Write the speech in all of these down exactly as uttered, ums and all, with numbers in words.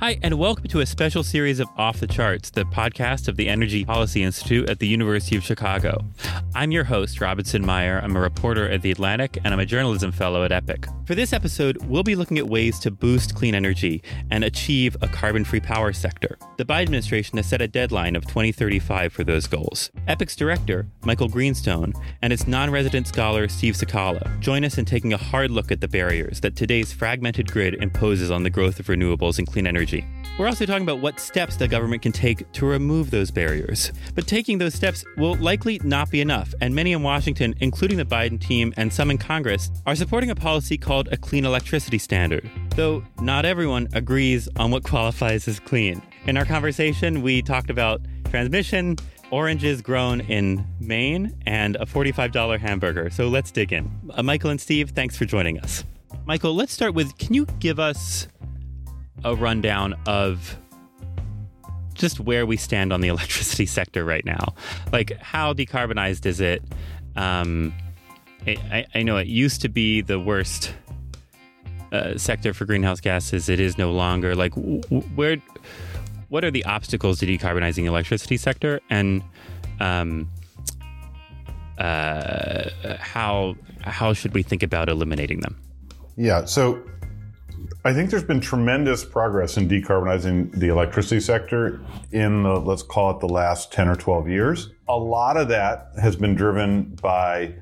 Hi, and welcome to a special series of Off the Charts, the podcast of the Energy Policy Institute at the University of Chicago. I'm your host, Robinson Meyer. I'm a reporter at The Atlantic, and I'm a journalism fellow at EPIC. For this episode, we'll be looking at ways to boost clean energy and achieve a carbon-free power sector. The Biden administration has set a deadline of twenty thirty-five for those goals. EPIC's director, Michael Greenstone, and its non-resident scholar, Steve Cicala, join us in taking a hard look at the barriers that today's fragmented grid imposes on the growth of renewables and clean energy. We're also talking about what steps the government can take to remove those barriers. But taking those steps will likely not be enough, and many in Washington, including the Biden team and some in Congress, are supporting a policy called a clean electricity standard, though not everyone agrees on what qualifies as clean. In our conversation, we talked about transmission, oranges grown in Maine, and a forty-five dollars hamburger. So let's dig in. Uh, Michael and Steve, thanks for joining us. Michael, let's start with, can you give us a rundown of just where we stand on the electricity sector right now? Like, how decarbonized is it? Um, I, I know it used to be the worst uh, sector for greenhouse gases. It is no longer. Like, where? What are the obstacles to decarbonizing the electricity sector? And um, uh, how how should we think about eliminating them? Yeah, so I think there's been tremendous progress in decarbonizing the electricity sector in the, let's call it the last ten or twelve years. A lot of that has been driven by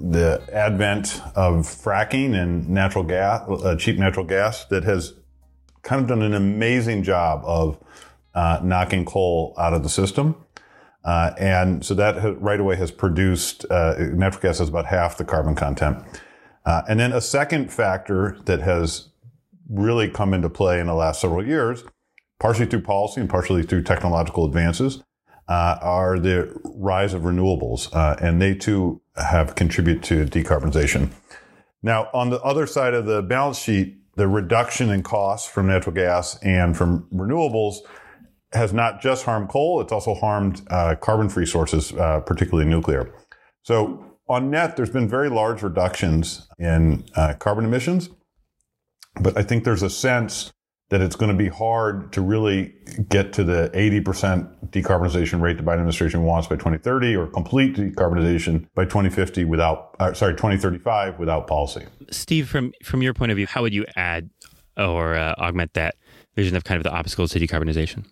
the advent of fracking and natural gas, uh, cheap natural gas that has kind of done an amazing job of uh, knocking coal out of the system. Uh, and so that has, right away has produced, uh, natural gas has about half the carbon content. Uh, and then a second factor that has really come into play in the last several years, partially through policy and partially through technological advances, uh, are the rise of renewables. Uh, and they too have contributed to decarbonization. Now, on the other side of the balance sheet, the reduction in costs from natural gas and from renewables has not just harmed coal, it's also harmed uh, carbon-free sources, uh, particularly nuclear. So, on net, there's been very large reductions in uh, carbon emissions, but I think there's a sense that it's going to be hard to really get to the eighty percent decarbonization rate the Biden administration wants by twenty thirty or complete decarbonization by twenty fifty without, uh, sorry, twenty thirty-five without policy. Steve, from, from your point of view, how would you add or uh, augment that vision of kind of the obstacles to decarbonization?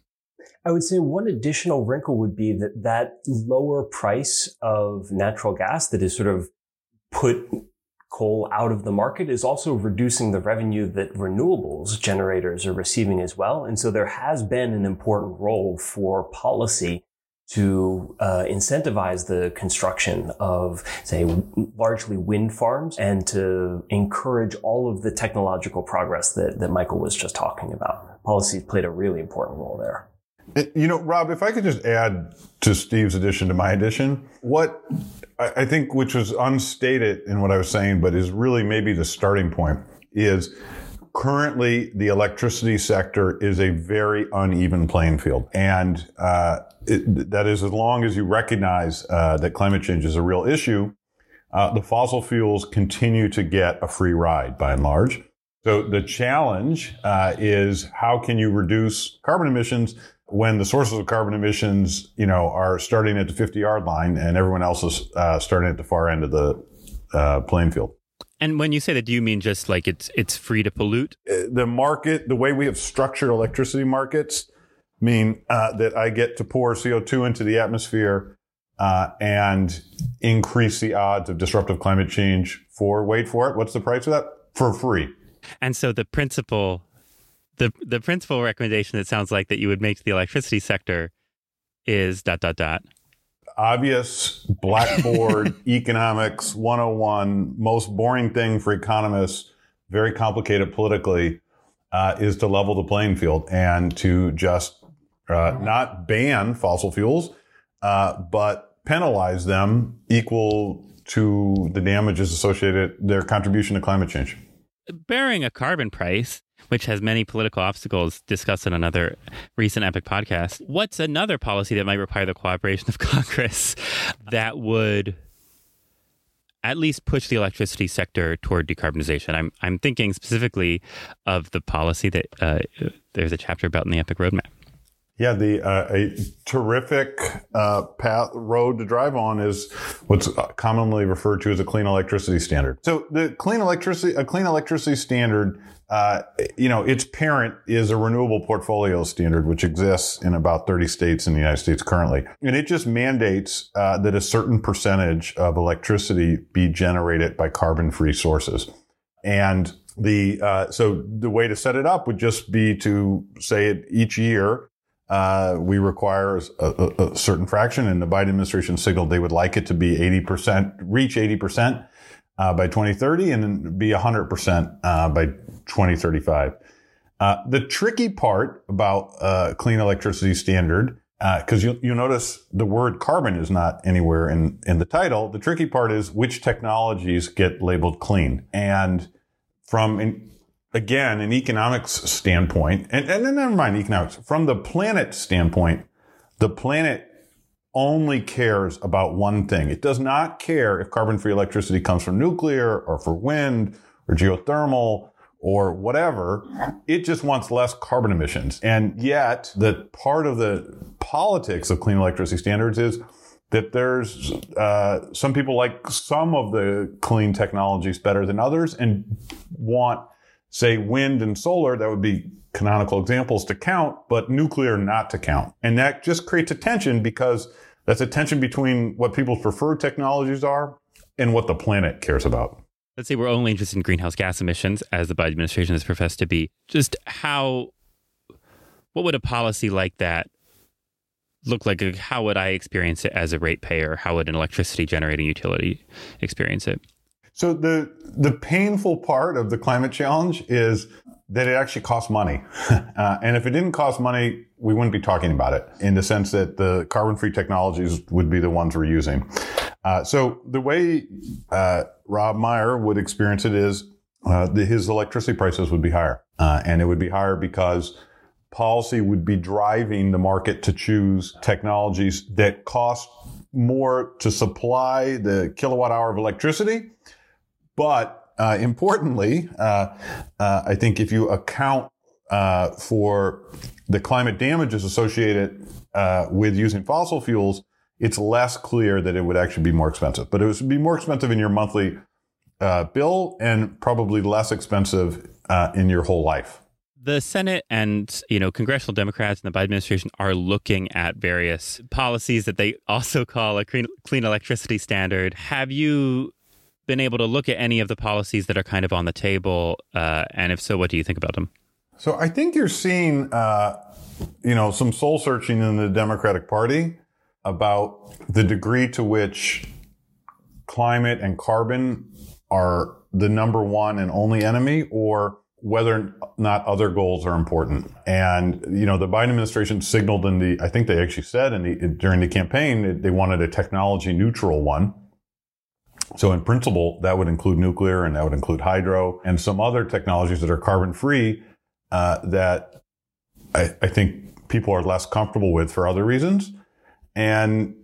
I would say one additional wrinkle would be that that lower price of natural gas that has sort of put coal out of the market is also reducing the revenue that renewables generators are receiving as well. And so there has been an important role for policy to uh, incentivize the construction of, say, largely wind farms and to encourage all of the technological progress that, that Michael was just talking about. Policy played a really important role there. You know, Rob, if I could just add to Steve's addition to my addition, what I think, which was unstated in what I was saying, but is really maybe the starting point, is currently the electricity sector is a very uneven playing field. And uh, it, that is, as long as you recognize uh, that climate change is a real issue, uh, the fossil fuels continue to get a free ride by and large. So the challenge uh, is how can you reduce carbon emissions when the sources of carbon emissions, you know, are starting at the fifty-yard line and everyone else is uh, starting at the far end of the uh, playing field. And when you say that, do you mean just like it's it's free to pollute? The market, the way we have structured electricity markets, mean uh, that I get to pour C O two into the atmosphere uh, and increase the odds of disruptive climate change for, wait for it, what's the price of that? For free. And so the principal, the the principal recommendation, it sounds like, that you would make to the electricity sector is dot, dot, dot. Obvious, blackboard, economics one oh one, most boring thing for economists, very complicated politically, uh, is to level the playing field and to just uh, not ban fossil fuels, uh, but penalize them equal to the damages associated with their contribution to climate change. Bearing a carbon price, which has many political obstacles discussed in another recent EPIC podcast, what's another policy that might require the cooperation of Congress that would at least push the electricity sector toward decarbonization. I'm I'm thinking specifically of the policy that uh, there's a chapter about in the EPIC roadmap. Yeah, the uh, a terrific uh, path road to drive on is what's commonly referred to as a clean electricity standard. So the clean electricity, a clean electricity standard, uh, you know, its parent is a renewable portfolio standard, which exists in about thirty states in the United States currently, and it just mandates uh, that a certain percentage of electricity be generated by carbon-free sources, and the uh, so the way to set it up would just be to say it each year. Uh, we require a, a, a certain fraction, and the Biden administration signaled they would like it to be eighty percent, reach eighty percent uh, by twenty thirty and be one hundred percent uh, by twenty thirty-five. Uh, the tricky part about uh, clean electricity standard, because uh, you, you notice the word carbon is not anywhere in, in the title. The tricky part is which technologies get labeled clean. And from... In, Again, an economics standpoint, and, and never mind economics, from the planet standpoint, the planet only cares about one thing. It does not care if carbon-free electricity comes from nuclear or from wind or geothermal or whatever. It just wants less carbon emissions. And yet, the part of the politics of clean electricity standards is that there's uh, some people like some of the clean technologies better than others and want... Say wind and solar, that would be canonical examples to count, but nuclear not to count. And that just creates a tension because that's a tension between what people's preferred technologies are and what the planet cares about. Let's say we're only interested in greenhouse gas emissions, as the Biden administration has professed to be. Just how, what would a policy like that look like? How would I experience it as a ratepayer? How would an electricity generating utility experience it? So the the painful part of the climate challenge is that it actually costs money. uh, and if it didn't cost money, we wouldn't be talking about it in the sense that the carbon-free technologies would be the ones we're using. Uh, so the way uh, Rob Meyer would experience it is uh, the, his electricity prices would be higher. Uh, and it would be higher because policy would be driving the market to choose technologies that cost more to supply the kilowatt hour of electricity. But uh, importantly, uh, uh, I think if you account uh, for the climate damages associated uh, with using fossil fuels, it's less clear that it would actually be more expensive. But it would be more expensive in your monthly uh, bill and probably less expensive uh, in your whole life. The Senate and, you know, congressional Democrats and the Biden administration are looking at various policies that they also call a clean, clean electricity standard. Have you been able to look at any of the policies that are kind of on the table? Uh, and if so, what do you think about them? So I think you're seeing, uh, you know, some soul searching in the Democratic Party about the degree to which climate and carbon are the number one and only enemy, or whether or not other goals are important. And, you know, the Biden administration signaled in the, I think they actually said in the, during the campaign, that they wanted a technology neutral one. So in principle, that would include nuclear and that would include hydro and some other technologies that are carbon free, uh, that I, I think people are less comfortable with for other reasons. And,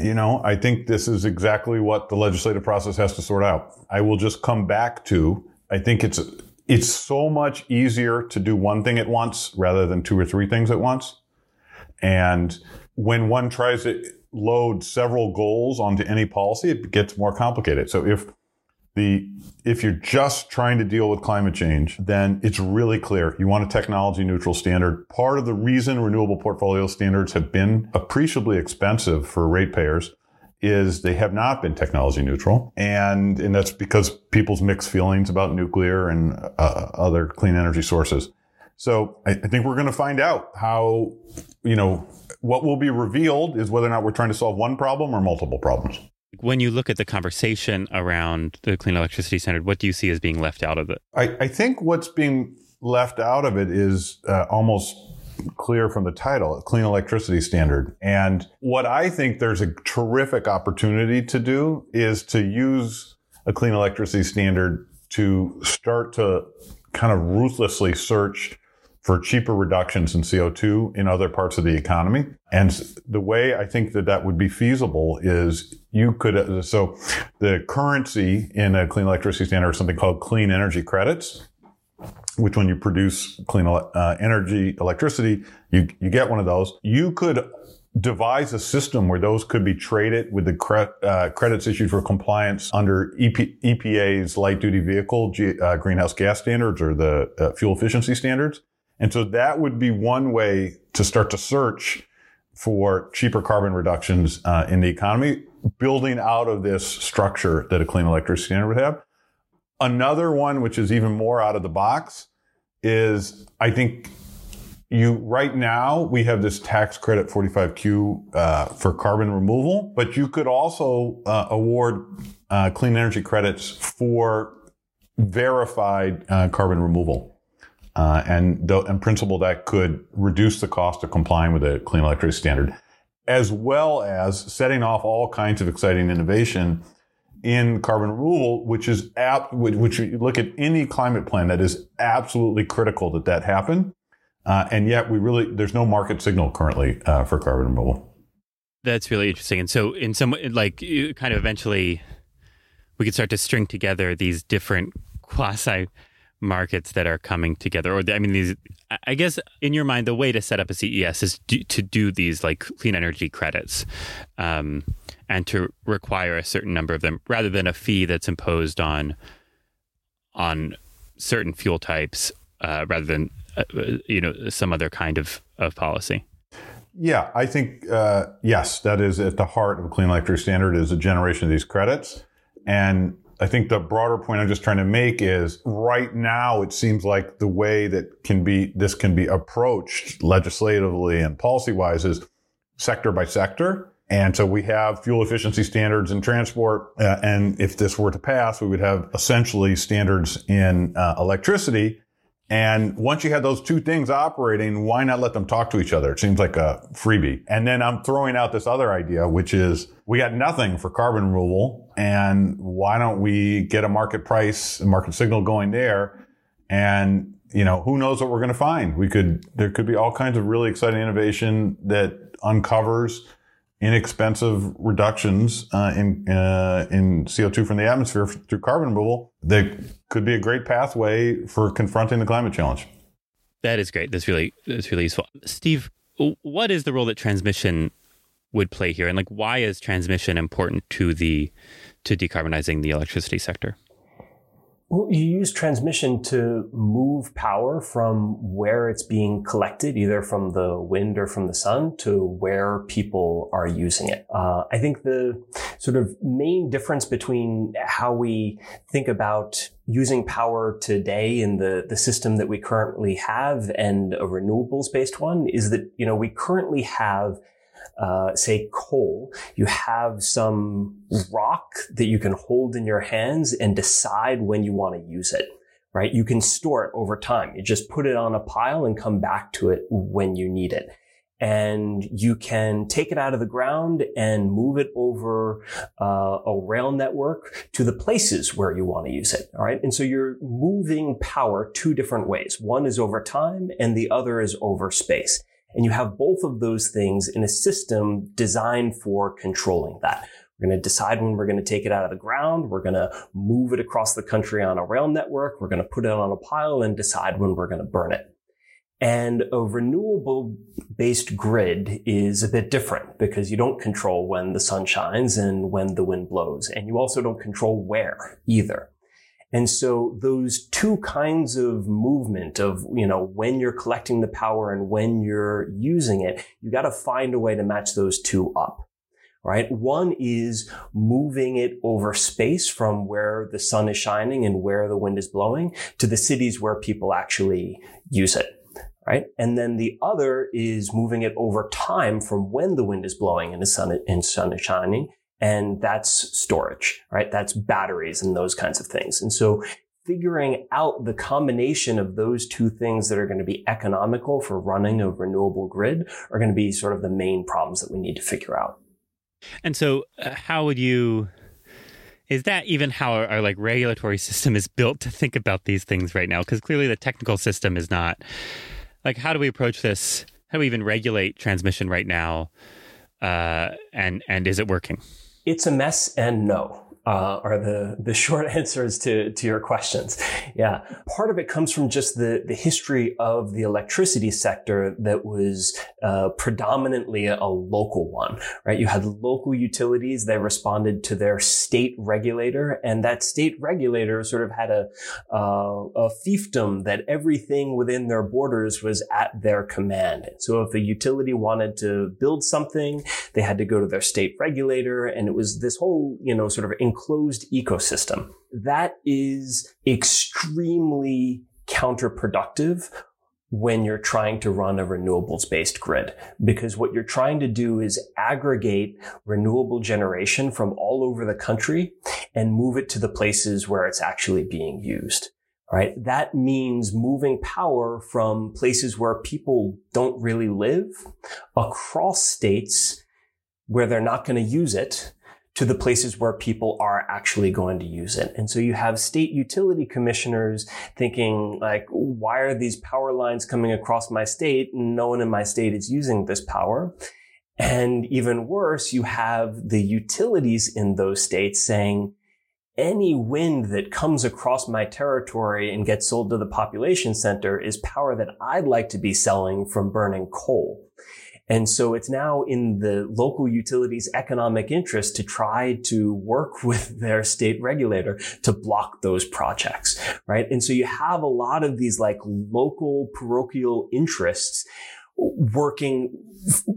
you know, I think this is exactly what the legislative process has to sort out. I will just come back to, I think it's, It's so much easier to do one thing at once rather than two or three things at once. And when one tries to load several goals onto any policy, it gets more complicated. So if the if you're just trying to deal with climate change, then it's really clear you want a technology neutral standard. Part of the reason renewable portfolio standards have been appreciably expensive for ratepayers is they have not been technology neutral. And, and that's because people's mixed feelings about nuclear and uh, other clean energy sources. So I, I think we're going to find out how, you know, what will be revealed is whether or not we're trying to solve one problem or multiple problems. When you look at the conversation around the clean electricity standard, what do you see as being left out of it? I, I think what's being left out of it is uh, almost clear from the title, clean electricity standard. And what I think there's a terrific opportunity to do is to use a clean electricity standard to start to kind of ruthlessly search for cheaper reductions in C O two in other parts of the economy. And the way I think that that would be feasible is you could, so the currency in a clean electricity standard is something called clean energy credits, which when you produce clean uh, energy, electricity, you, you get one of those. You could devise a system where those could be traded with the cre- uh, credits issued for compliance under E P- E P A's light-duty vehicle G- uh, greenhouse gas standards or the uh, fuel efficiency standards. And so that would be one way to start to search for cheaper carbon reductions uh, in the economy, building out of this structure that a clean electricity standard would have. Another one, which is even more out of the box, is I think you right now we have this tax credit forty-five Q uh, for carbon removal, but you could also uh, award uh, clean energy credits for verified uh, carbon removal. Uh, and th- in principle, that could reduce the cost of complying with a clean electricity standard, as well as setting off all kinds of exciting innovation in carbon removal, which is apt, which you look at any climate plan, that is absolutely critical that that happen. Uh, and yet we really, there's no market signal currently uh, for carbon removal. That's really interesting. And so in some, like kind of eventually we could start to string together these different quasi markets that are coming together. Or the, I mean, these, I guess in your mind, the way to set up a C E S is do, to do these like clean energy credits. Um, and to require a certain number of them rather than a fee that's imposed on on certain fuel types uh, rather than, uh, you know, some other kind of, of policy. Yeah, I think, uh, yes, that is at the heart of a clean electricity standard is the generation of these credits. And I think the broader point I'm just trying to make is right now it seems like the way that can be this can be approached legislatively and policy-wise is sector by sector. And so we have fuel efficiency standards in transport. Uh, and if this were to pass, we would have essentially standards in uh, electricity. And once you have those two things operating, why not let them talk to each other? It seems like a freebie. And then I'm throwing out this other idea, which is we got nothing for carbon removal. And why don't we get a market price, a market signal going there? And, you know, who knows what we're going to find? We could, there could be all kinds of really exciting innovation that uncovers inexpensive reductions uh, in uh, in C O two from the atmosphere through carbon removal that could be a great pathway for confronting the climate challenge. That is great. That's really that's really useful. Steve, what is the role that transmission would play here, and like why is transmission important to the to decarbonizing the electricity sector? Well, you use transmission to move power from where it's being collected, either from the wind or from the sun, to where people are using it. Uh, I think the sort of main difference between how we think about using power today in the, the system that we currently have and a renewables-based one is that, you know, we currently have Uh, say coal, you have some rock that you can hold in your hands and decide when you want to use it, right? You can store it over time. You just put it on a pile and come back to it when you need it. And you can take it out of the ground and move it over uh, a rail network to the places where you want to use it. All right. And so you're moving power two different ways. One is over time and the other is over space. And you have both of those things in a system designed for controlling that. We're going to decide when we're going to take it out of the ground. We're going to move it across the country on a rail network. We're going to put it on a pile and decide when we're going to burn it. And a renewable-based grid is a bit different because you don't control when the sun shines and when the wind blows. And you also don't control where either. And so those two kinds of movement of, you know, when you're collecting the power and when you're using it, you got to find a way to match those two up, right? One is moving it over space from where the sun is shining and where the wind is blowing to the cities where people actually use it. Right. And then the other is moving it over time from when the wind is blowing and the sun and sun is shining. And that's storage, right? That's batteries and those kinds of things. And so figuring out the combination of those two things that are going to be economical for running a renewable grid are going to be sort of the main problems that we need to figure out. And so uh, how would you, is that even how our, our like regulatory system is built to think about these things right now? Because clearly the technical system is not like, how do we approach this? How do we even regulate transmission right now? Uh, and and is it working? It's a mess, and no. Uh, are the, the short answers to, to your questions. Yeah. Part of it comes from just the, the history of the electricity sector that was uh, predominantly a local one, right? You had local utilities that responded to their state regulator, and that state regulator sort of had a, uh, a fiefdom that everything within their borders was at their command. So if a utility wanted to build something, they had to go to their state regulator, and it was this whole, you know, sort of enclosed ecosystem. That is extremely counterproductive when you're trying to run a renewables-based grid, because what you're trying to do is aggregate renewable generation from all over the country and move it to the places where it's actually being used. Right? That means moving power from places where people don't really live across states where they're not going to use it to the places where people are actually going to use it. And so you have state utility commissioners thinking, like, why are these power lines coming across my state? No one in my state is using this power. And even worse, you have the utilities in those states saying, any wind that comes across my territory and gets sold to the population center is power that I'd like to be selling from burning coal. And so it's now in the local utilities' economic interest to try to work with their state regulator to block those projects, right? And so you have a lot of these, like, local parochial interests working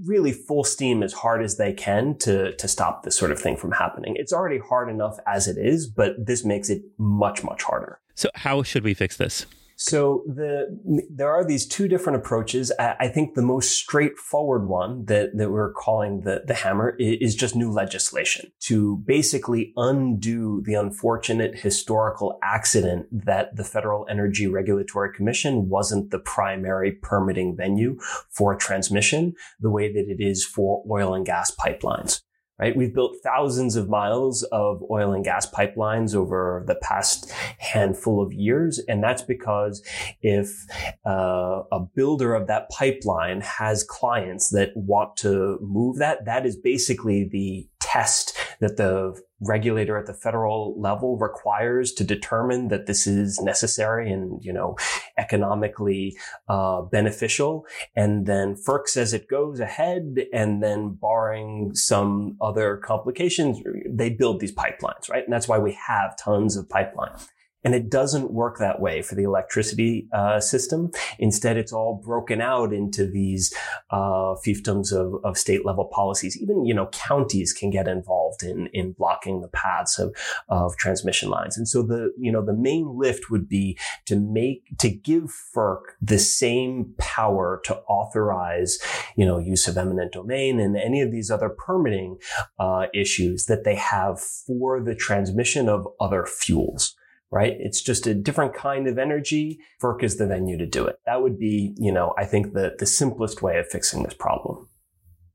really full steam as hard as they can to, to stop this sort of thing from happening. It's already hard enough as it is, but this makes it much, much harder. So how should we fix this? So the there are these two different approaches. I, I think the most straightforward one that, that we're calling the, the hammer is just new legislation to basically undo the unfortunate historical accident that the Federal Energy Regulatory Commission wasn't the primary permitting venue for transmission the way that it is for oil and gas pipelines. Right? We've built thousands of miles of oil and gas pipelines over the past handful of years. And that's because if uh, a builder of that pipeline has clients that want to move that, that is basically the test that the regulator at the federal level requires to determine that this is necessary and, you know, economically uh, beneficial. And then FERC says it goes ahead, and then barring some other complications, they build these pipelines, right? And that's why we have tons of pipelines. And it doesn't work that way for the electricity uh, system. Instead, it's all broken out into these uh, fiefdoms of, of state-level policies. Even, you know, counties can get involved in in blocking the paths of of transmission lines. And so the you know the main lift would be to make to give FERC the same power to authorize you know use of eminent domain and any of these other permitting uh, issues that they have for the transmission of other fuels. Right? It's just a different kind of energy. FERC is the venue to do it. That would be, you know, I think the, the simplest way of fixing this problem.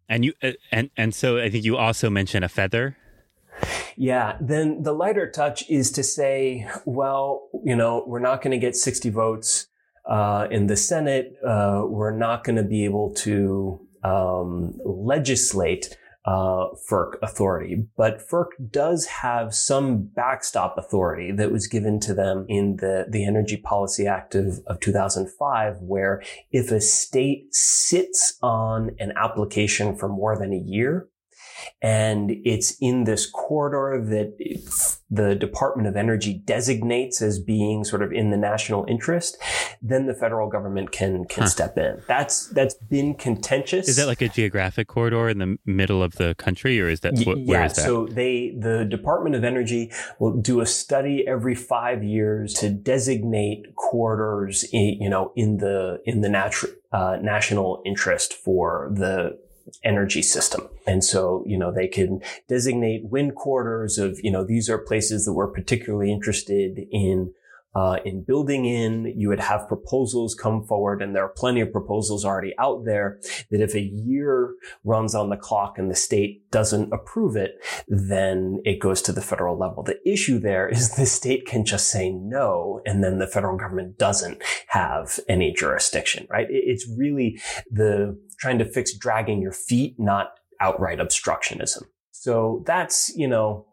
And you, uh, and, and so I think you also mentioned a feather. Yeah. Then the lighter touch is to say, well, you know, we're not going to get sixty votes, uh, in the Senate. Uh, we're not going to be able to, um, legislate Uh, FERC authority. But FERC does have some backstop authority that was given to them in the, the Energy Policy Act of, of two thousand five, where if a state sits on an application for more than a year, and it's in this corridor that the Department of Energy designates as being sort of in the national interest, then the federal government can can huh. step in. That's that's been contentious. Is that like a geographic corridor in the middle of the country, or is that wh- yeah, where is that? So they the Department of Energy will do a study every five years to designate corridors, in, you know, in the in the natu- uh, national interest for the energy system. And so, you know, they can designate wind corridors of, you know, these are places that we're particularly interested in uh, in building in. You would have proposals come forward, and there are plenty of proposals already out there that if a year runs on the clock and the state doesn't approve it, then it goes to the federal level. The issue there is the state can just say no, and then the federal government doesn't have any jurisdiction, right? It's really the trying to fix dragging your feet, not outright obstructionism. So that's, you know,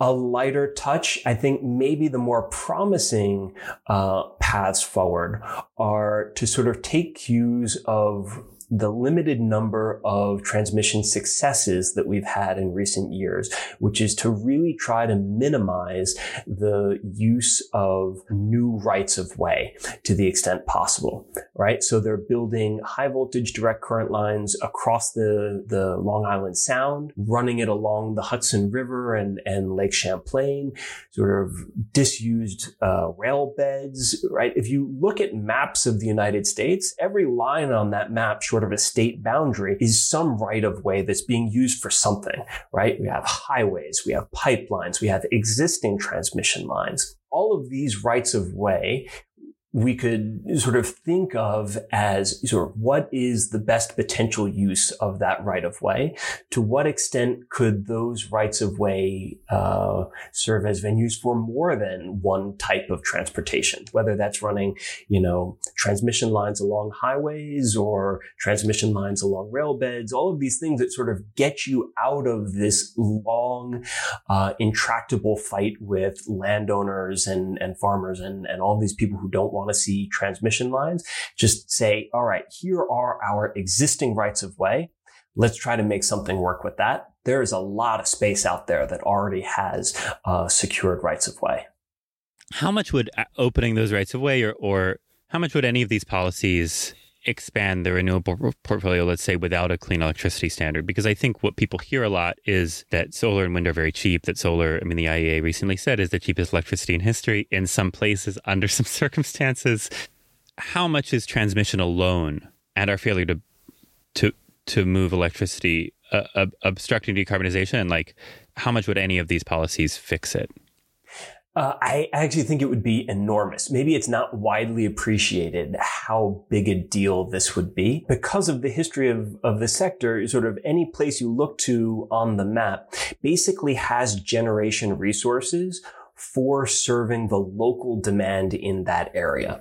a lighter touch. I think maybe the more promising uh, paths forward are to sort of take cues of the limited number of transmission successes that we've had in recent years, which is to really try to minimize the use of new rights of way to the extent possible, right? So they're building high voltage direct current lines across the, the Long Island Sound, running it along the Hudson River and, and Lake Champlain, sort of disused uh, rail beds, right? If you look at maps of the United States, every line on that map short of a state boundary is some right of way that's being used for something, right? We have highways, we have pipelines, we have existing transmission lines. All of these rights of way we could sort of think of as sort of what is the best potential use of that right of way? To what extent could those rights of way uh, serve as venues for more than one type of transportation? Whether that's running, you know, transmission lines along highways or transmission lines along rail beds, all of these things that sort of get you out of this long, uh, intractable fight with landowners and, and farmers and, and all these people who don't want want to see transmission lines. Just say, all right, here are our existing rights of way. Let's try to make something work with that. There is a lot of space out there that already has uh, secured rights of way. How much would opening those rights of way or, or how much would any of these policies expand the renewable portfolio, let's say, without a clean electricity standard? Because I think what people hear a lot is that solar and wind are very cheap, that solar, I mean, the I E A recently said is the cheapest electricity in history in some places under some circumstances. How much is transmission alone and our failure to to to move electricity uh, uh, obstructing decarbonization? And like, how much would any of these policies fix it? Uh, I actually think it would be enormous. Maybe it's not widely appreciated how big a deal this would be. Because of the history of, of the sector, sort of any place you look to on the map basically has generation resources for serving the local demand in that area.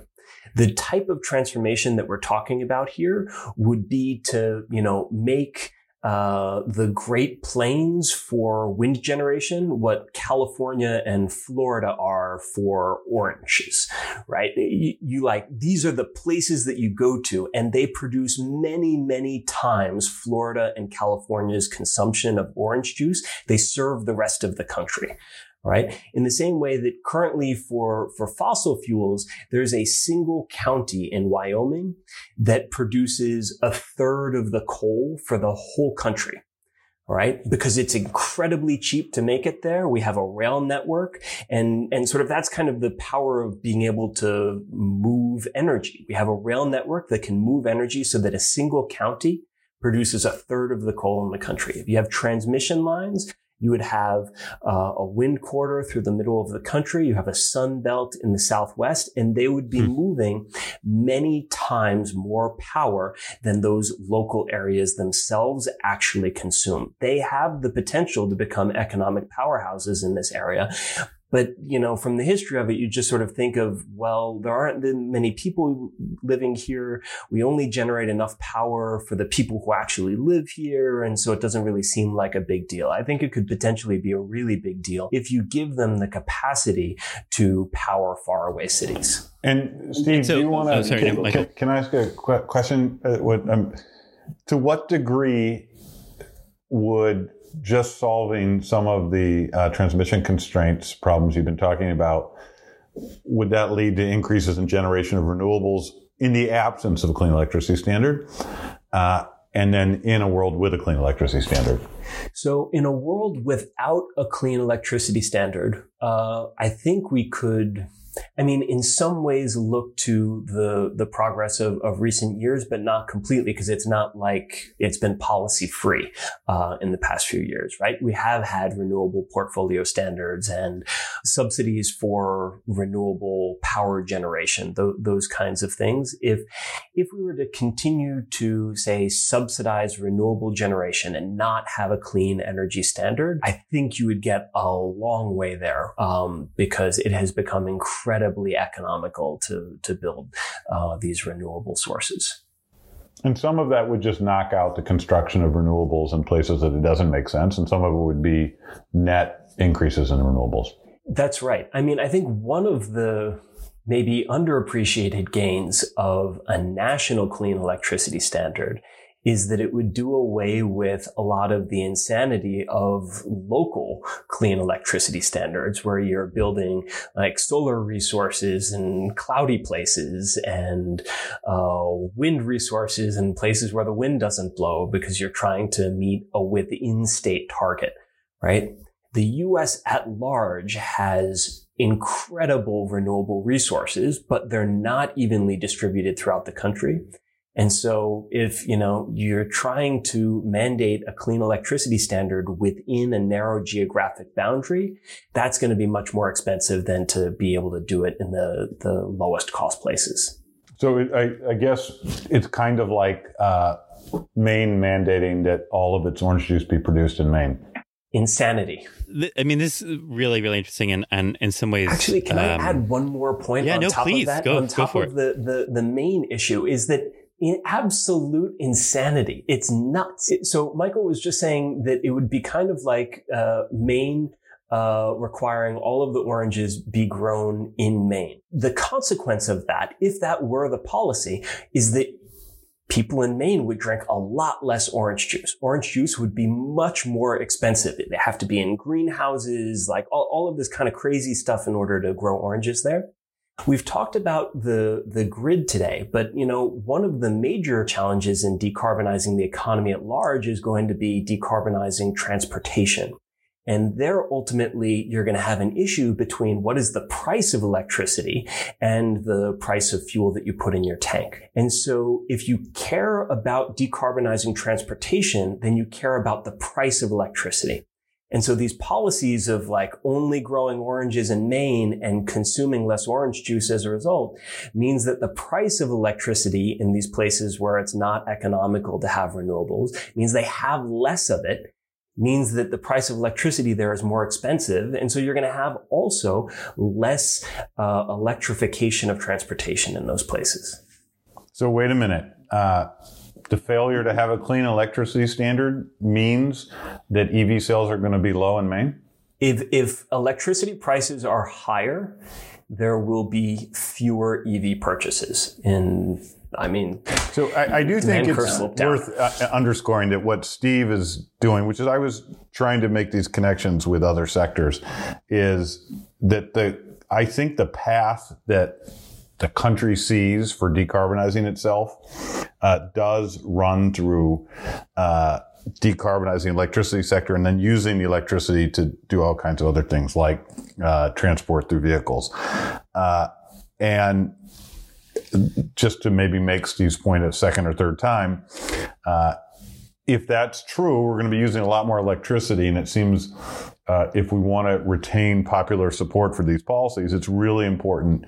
The type of transformation that we're talking about here would be to, you know, make Uh, the Great Plains for wind generation, what California and Florida are for oranges, right? You, you like, these are the places that you go to, and they produce many, many times Florida and California's consumption of orange juice. They serve the rest of the country. Right? In the same way that currently for, for fossil fuels, there's a single county in Wyoming that produces a third of the coal for the whole country. Right? Because it's incredibly cheap to make it there. We have a rail network and, and sort of that's kind of the power of being able to move energy. We have a rail network that can move energy so that a single county produces a third of the coal in the country. If you have transmission lines, you would have uh, a wind quarter through the middle of the country. You have a sun belt in the Southwest, and they would be moving many times more power than those local areas themselves actually consume. They have the potential to become economic powerhouses in this area. But, you know, from the history of it, you just sort of think of, well, there aren't many people living here. We only generate enough power for the people who actually live here. And so it doesn't really seem like a big deal. I think it could potentially be a really big deal if you give them the capacity to power faraway cities. And Steve, and so, do you want to, oh, sorry, can, no, Michael. Can I ask a qu- question? Uh, what, um, to what degree would just solving some of the uh, transmission constraints problems you've been talking about, would that lead to increases in generation of renewables in the absence of a clean electricity standard? Uh, and then in a world with a clean electricity standard? So in a world without a clean electricity standard, uh, I think we could, I mean, in some ways look to the, the progress of, of recent years, but not completely, because it's not like it's been policy free uh, in the past few years, right? We have had renewable portfolio standards and subsidies for renewable power generation, th- those kinds of things. If, if we were to continue to, say, subsidize renewable generation and not have a clean energy standard, I think you would get a long way there um, because it has become incredibly incredibly economical to, to build uh, these renewable sources. And some of that would just knock out the construction of renewables in places that it doesn't make sense. And some of it would be net increases in renewables. That's right. I mean, I think one of the maybe underappreciated gains of a national clean electricity standard is that it would do away with a lot of the insanity of local clean electricity standards, where you're building like solar resources in cloudy places and uh, wind resources in places where the wind doesn't blow because you're trying to meet a within-state target, right? The U S at large has incredible renewable resources, but they're not evenly distributed throughout the country. And so if, you know, you're trying to mandate a clean electricity standard within a narrow geographic boundary, that's going to be much more expensive than to be able to do it in the, the lowest cost places. So it, I, I guess it's kind of like uh, Maine mandating that all of its orange juice be produced in Maine. Insanity. I mean, this is really, really interesting, and, and in some ways... Actually, can um, I add one more point yeah, on no, top please, of that? Go, on top go of the, the, the Maine issue is that absolute insanity. It's nuts. It, so Michael was just saying that it would be kind of like uh, Maine uh, requiring all of the oranges be grown in Maine. The consequence of that, if that were the policy, is that people in Maine would drink a lot less orange juice. Orange juice would be much more expensive. They have to be in greenhouses, like all, all of this kind of crazy stuff in order to grow oranges there. We've talked about the, the grid today, but, you know, one of the major challenges in decarbonizing the economy at large is going to be decarbonizing transportation. And there, ultimately, you're going to have an issue between what is the price of electricity and the price of fuel that you put in your tank. And so if you care about decarbonizing transportation, then you care about the price of electricity. And so these policies of like only growing oranges in Maine and consuming less orange juice as a result means that the price of electricity in these places where it's not economical to have renewables means they have less of it, means that the price of electricity there is more expensive. And so you're going to have also less uh, electrification of transportation in those places. So wait a minute. Uh... The failure to have a clean electricity standard means that E V sales are going to be low in Maine? If, if electricity prices are higher, there will be fewer E V purchases. And I mean, so I, I do think it's worth uh, underscoring that what Steve is doing, which is I was trying to make these connections with other sectors, is that the I think the path that the country sees for decarbonizing itself uh, does run through uh, decarbonizing the electricity sector and then using the electricity to do all kinds of other things like uh, transport through vehicles. Uh, and just to maybe make Steve's point a second or third time, uh, if that's true, we're going to be using a lot more electricity, and it seems uh, if we want to retain popular support for these policies, it's really important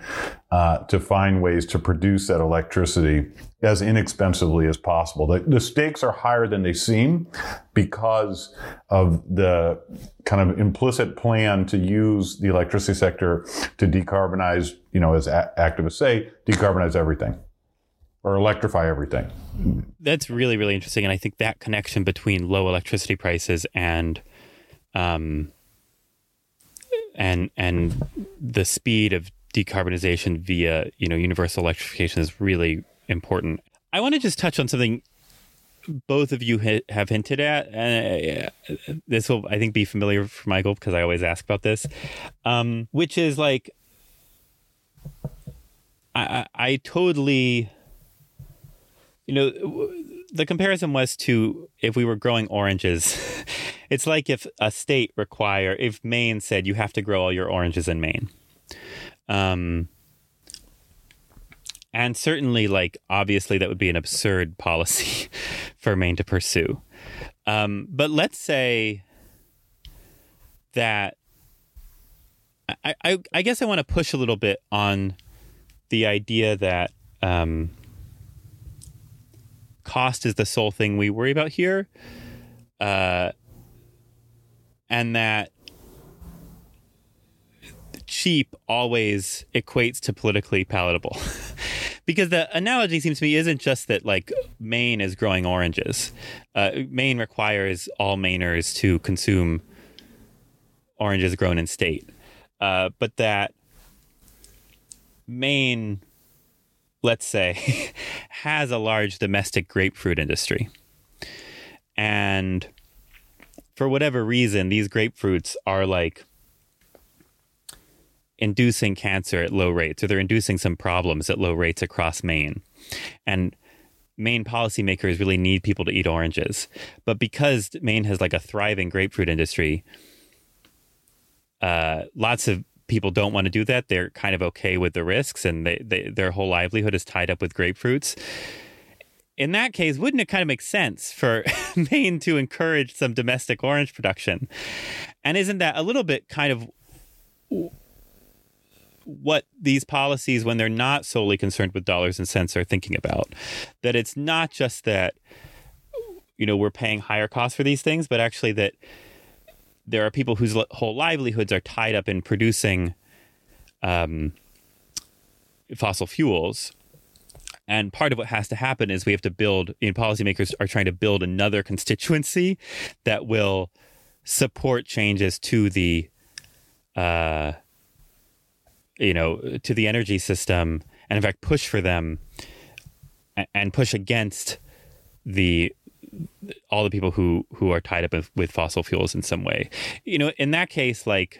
uh, to find ways to produce that electricity as inexpensively as possible. The, the stakes are higher than they seem because of the kind of implicit plan to use the electricity sector to decarbonize, you know, as a- activists say, decarbonize everything. Or electrify everything. That's really, really interesting. And I think that connection between low electricity prices and um, and and the speed of decarbonization via, you know, universal electrification is really important. I want to just touch on something both of you ha- have hinted at. Uh, this will, I think, be familiar for Michael because I always ask about this, um, which is like, I, I, I totally... You know, the comparison was to if we were growing oranges It's like if a state require, if Maine said you have to grow all your oranges in Maine. Um, and certainly, like, obviously that would be an absurd policy for Maine to pursue. Um, but let's say that I, I, I guess I want to push a little bit on the idea that um, cost is the sole thing we worry about here. Uh, and that cheap always equates to politically palatable. Because the analogy seems to me isn't just that, like, Maine is growing oranges. Uh, Maine requires all Mainers to consume oranges grown in state. Uh, but that Maine, let's say, has a large domestic grapefruit industry. And for whatever reason, these grapefruits are, like, inducing cancer at low rates, or they're inducing some problems at low rates across Maine. And Maine policymakers really need people to eat oranges. But because Maine has, like, a thriving grapefruit industry, uh, lots of people don't want to do that. They're kind of okay with the risks, and they, they, their whole livelihood is tied up with grapefruits. In that case, wouldn't it kind of make sense for Maine to encourage some domestic orange production? And isn't that a little bit kind of what these policies, when they're not solely concerned with dollars and cents, are thinking about? That it's not just that, you know, we're paying higher costs for these things, but actually that there are people whose whole livelihoods are tied up in producing um, fossil fuels. And part of what has to happen is we have to build, and policymakers are trying to build another constituency that will support changes to the, uh, you know, to the energy system, and in fact push for them and push against the all the people who, who are tied up with fossil fuels in some way. You know, in that case, like,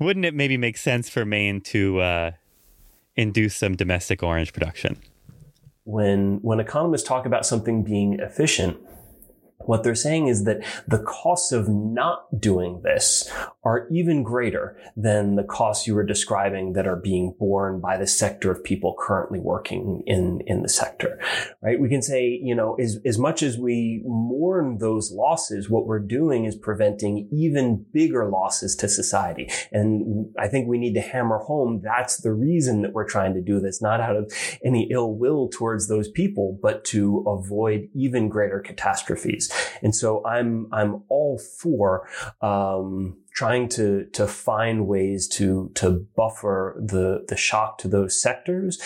wouldn't it maybe make sense for Maine to uh, induce some domestic orange production? When when economists talk about something being efficient, what they're saying is that the costs of not doing this are even greater than the costs you were describing that are being borne by the sector of people currently working in, in the sector, right? We can say, you know, as, as much as we mourn those losses, what we're doing is preventing even bigger losses to society. And I think we need to hammer home that's the reason that we're trying to do this, not out of any ill will towards those people, but to avoid even greater catastrophes. And so I'm, I'm all for, um, trying to, to find ways to, to buffer the, the shock to those sectors.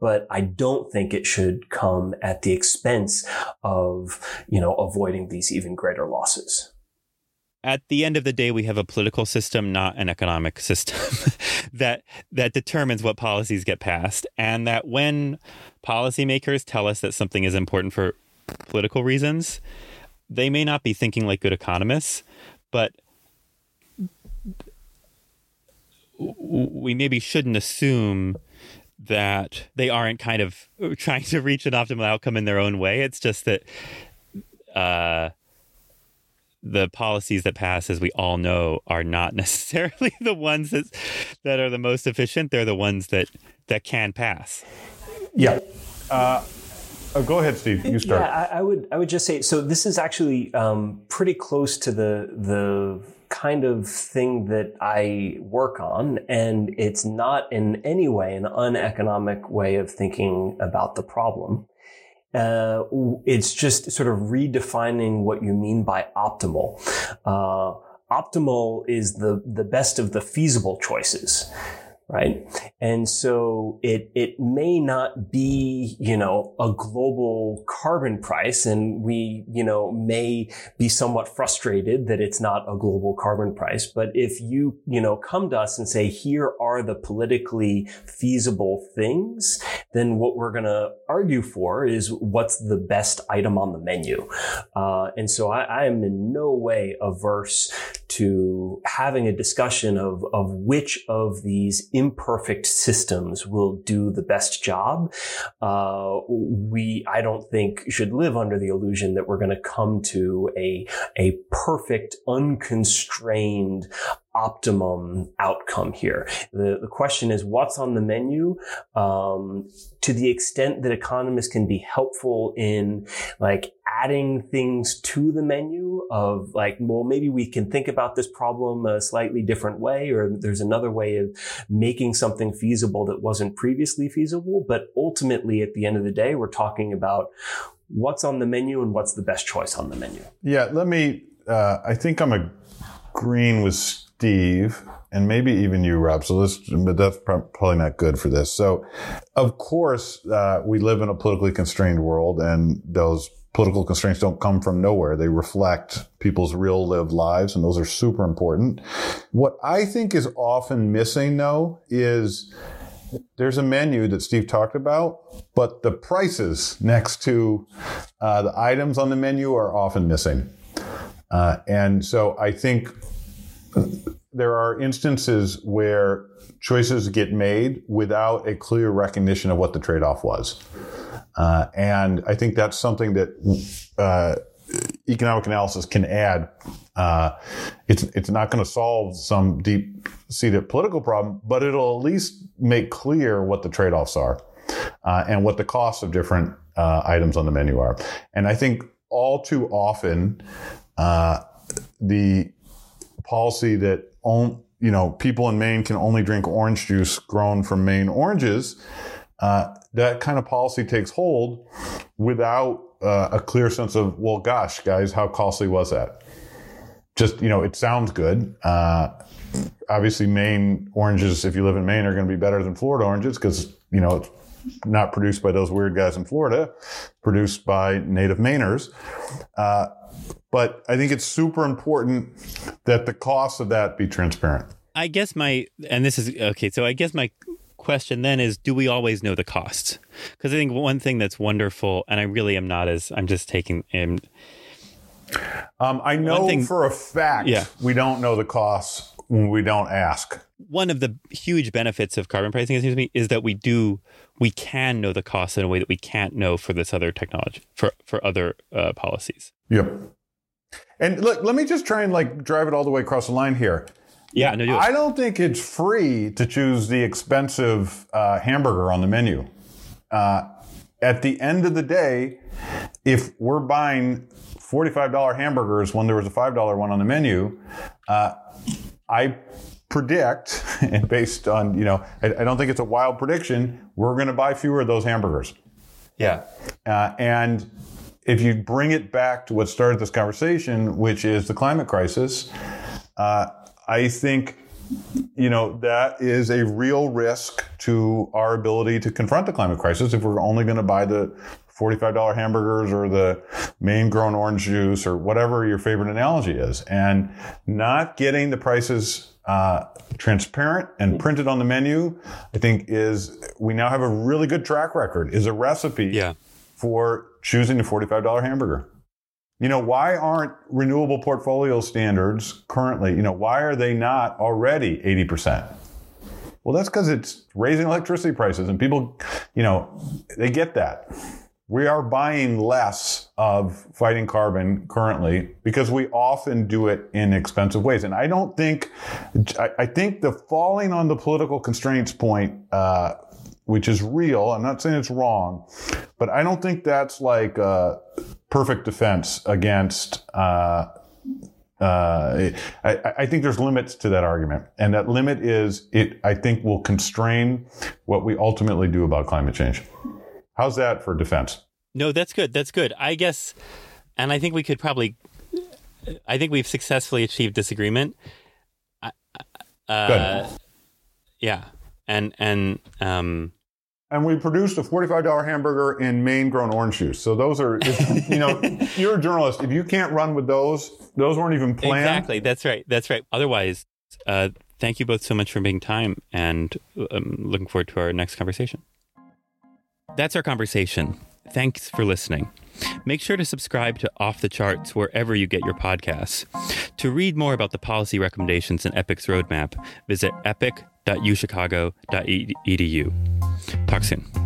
But I don't think it should come at the expense of, you know, avoiding these even greater losses. At the end of the day, we have a political system, not an economic system, that, that determines what policies get passed. And that when policymakers tell us that something is important for political reasons, they may not be thinking like good economists, but we maybe shouldn't assume that they aren't kind of trying to reach an optimal outcome in their own way. It's just that uh, the policies that pass, as we all know, are not necessarily the ones that, that are the most efficient. They're the ones that, that can pass. Yeah. Uh Oh, go ahead, Steve. You start. Yeah, I, I would. I would just say. So this is actually um, pretty close to the the kind of thing that I work on, and it's not in any way an uneconomic way of thinking about the problem. Uh, it's just sort of redefining what you mean by optimal. Uh, optimal is the the best of the feasible choices. Right. And so it, it may not be, you know, a global carbon price. And we, you know, may be somewhat frustrated that it's not a global carbon price. But if you, you know, come to us and say, here are the politically feasible things, then what we're going to argue for is what's the best item on the menu. Uh, and so I, I am in no way averse to having a discussion of, of which of these imperfect systems will do the best job. Uh, we, I don't think, should live under the illusion that we're going to come to a, a perfect, unconstrained optimum outcome here. The, the question is, what's on the menu? Um, to the extent that economists can be helpful in like adding things to the menu of like, well, maybe we can think about this problem a slightly different way, or there's another way of making something feasible that wasn't previously feasible. But ultimately, at the end of the day, we're talking about what's on the menu and what's the best choice on the menu. Yeah, let me, uh, I think I'm agreeing with Steve, and maybe even you, Rob. So this, but that's probably not good for this. So, of course, uh, we live in a politically constrained world, and those political constraints don't come from nowhere. They reflect people's real lived lives, and those are super important. What I think is often missing, though, is there's a menu that Steve talked about, but the prices next to uh, the items on the menu are often missing. Uh, and so I think there are instances where choices get made without a clear recognition of what the trade-off was. Uh, and I think that's something that uh, economic analysis can add. Uh, it's it's not going to solve some deep-seated political problem, but it'll at least make clear what the trade-offs are uh, and what the costs of different uh, items on the menu are. And I think all too often uh, the policy that on, you know, people in Maine can only drink orange juice grown from Maine oranges, uh, that kind of policy takes hold without uh, a clear sense of, well, gosh, guys, how costly was that? Just, you know, it sounds good. Uh, obviously, Maine oranges, if you live in Maine, are going to be better than Florida oranges because, you know, it's not produced by those weird guys in Florida, produced by native Mainers. Uh, but I think it's super important that the cost of that be transparent. I guess my, and this is, okay, so I guess my question then is, do we always know the costs? Because I think one thing that's wonderful, and I really am not as, I'm just taking, um, um, I know thing, for a fact, yeah. we don't know the costs when we don't ask. One of the huge benefits of carbon pricing, it seems to me, is that we do, we can know the costs in a way that we can't know for this other technology, for, for other uh, policies. Yep. And look, let me just try and like drive it all the way across the line here. Yeah, no, do it. I don't think it's free to choose the expensive uh, hamburger on the menu. Uh, at the end of the day, if we're buying forty-five dollars hamburgers when there was a five dollars one on the menu, uh, I predict, and based on, you know, I, I don't think it's a wild prediction, we're going to buy fewer of those hamburgers. Yeah. Uh, and if you bring it back to what started this conversation, which is the climate crisis, uh, I think, you know, that is a real risk to our ability to confront the climate crisis if we're only going to buy the forty-five dollars hamburgers or the Maine-grown orange juice or whatever your favorite analogy is. And not getting the prices uh transparent and printed on the menu, I think, is, we now have a really good track record, is a recipe yeah. for choosing the forty-five dollars hamburger. You know, why aren't renewable portfolio standards currently, you know, why are they not already eighty percent? Well, that's because it's raising electricity prices and people, you know, they get that. We are buying less of fighting carbon currently because we often do it in expensive ways. And I don't think, I, I think the falling on the political constraints point, uh, which is real, I'm not saying it's wrong, but I don't think that's like a perfect defense against, uh, uh, I, I think there's limits to that argument. And that limit is, it, I think, will constrain what we ultimately do about climate change. How's that for defense? No, that's good. That's good. I guess, and I think we could probably, I think we've successfully achieved disagreement. Uh, good. Yeah. And, and, um, and we produced a forty-five dollars hamburger in Maine-grown orange juice. So those are, if, you know, you're a journalist. If you can't run with those, those weren't even planned. Exactly. That's right. That's right. Otherwise, uh, thank you both so much for making time, and I'm looking forward to our next conversation. That's our conversation. Thanks for listening. Make sure to subscribe to Off the Charts wherever you get your podcasts. To read more about the policy recommendations in EPIC's roadmap, visit epic dot org. w w w dot u chicago dot e d u. Talk soon.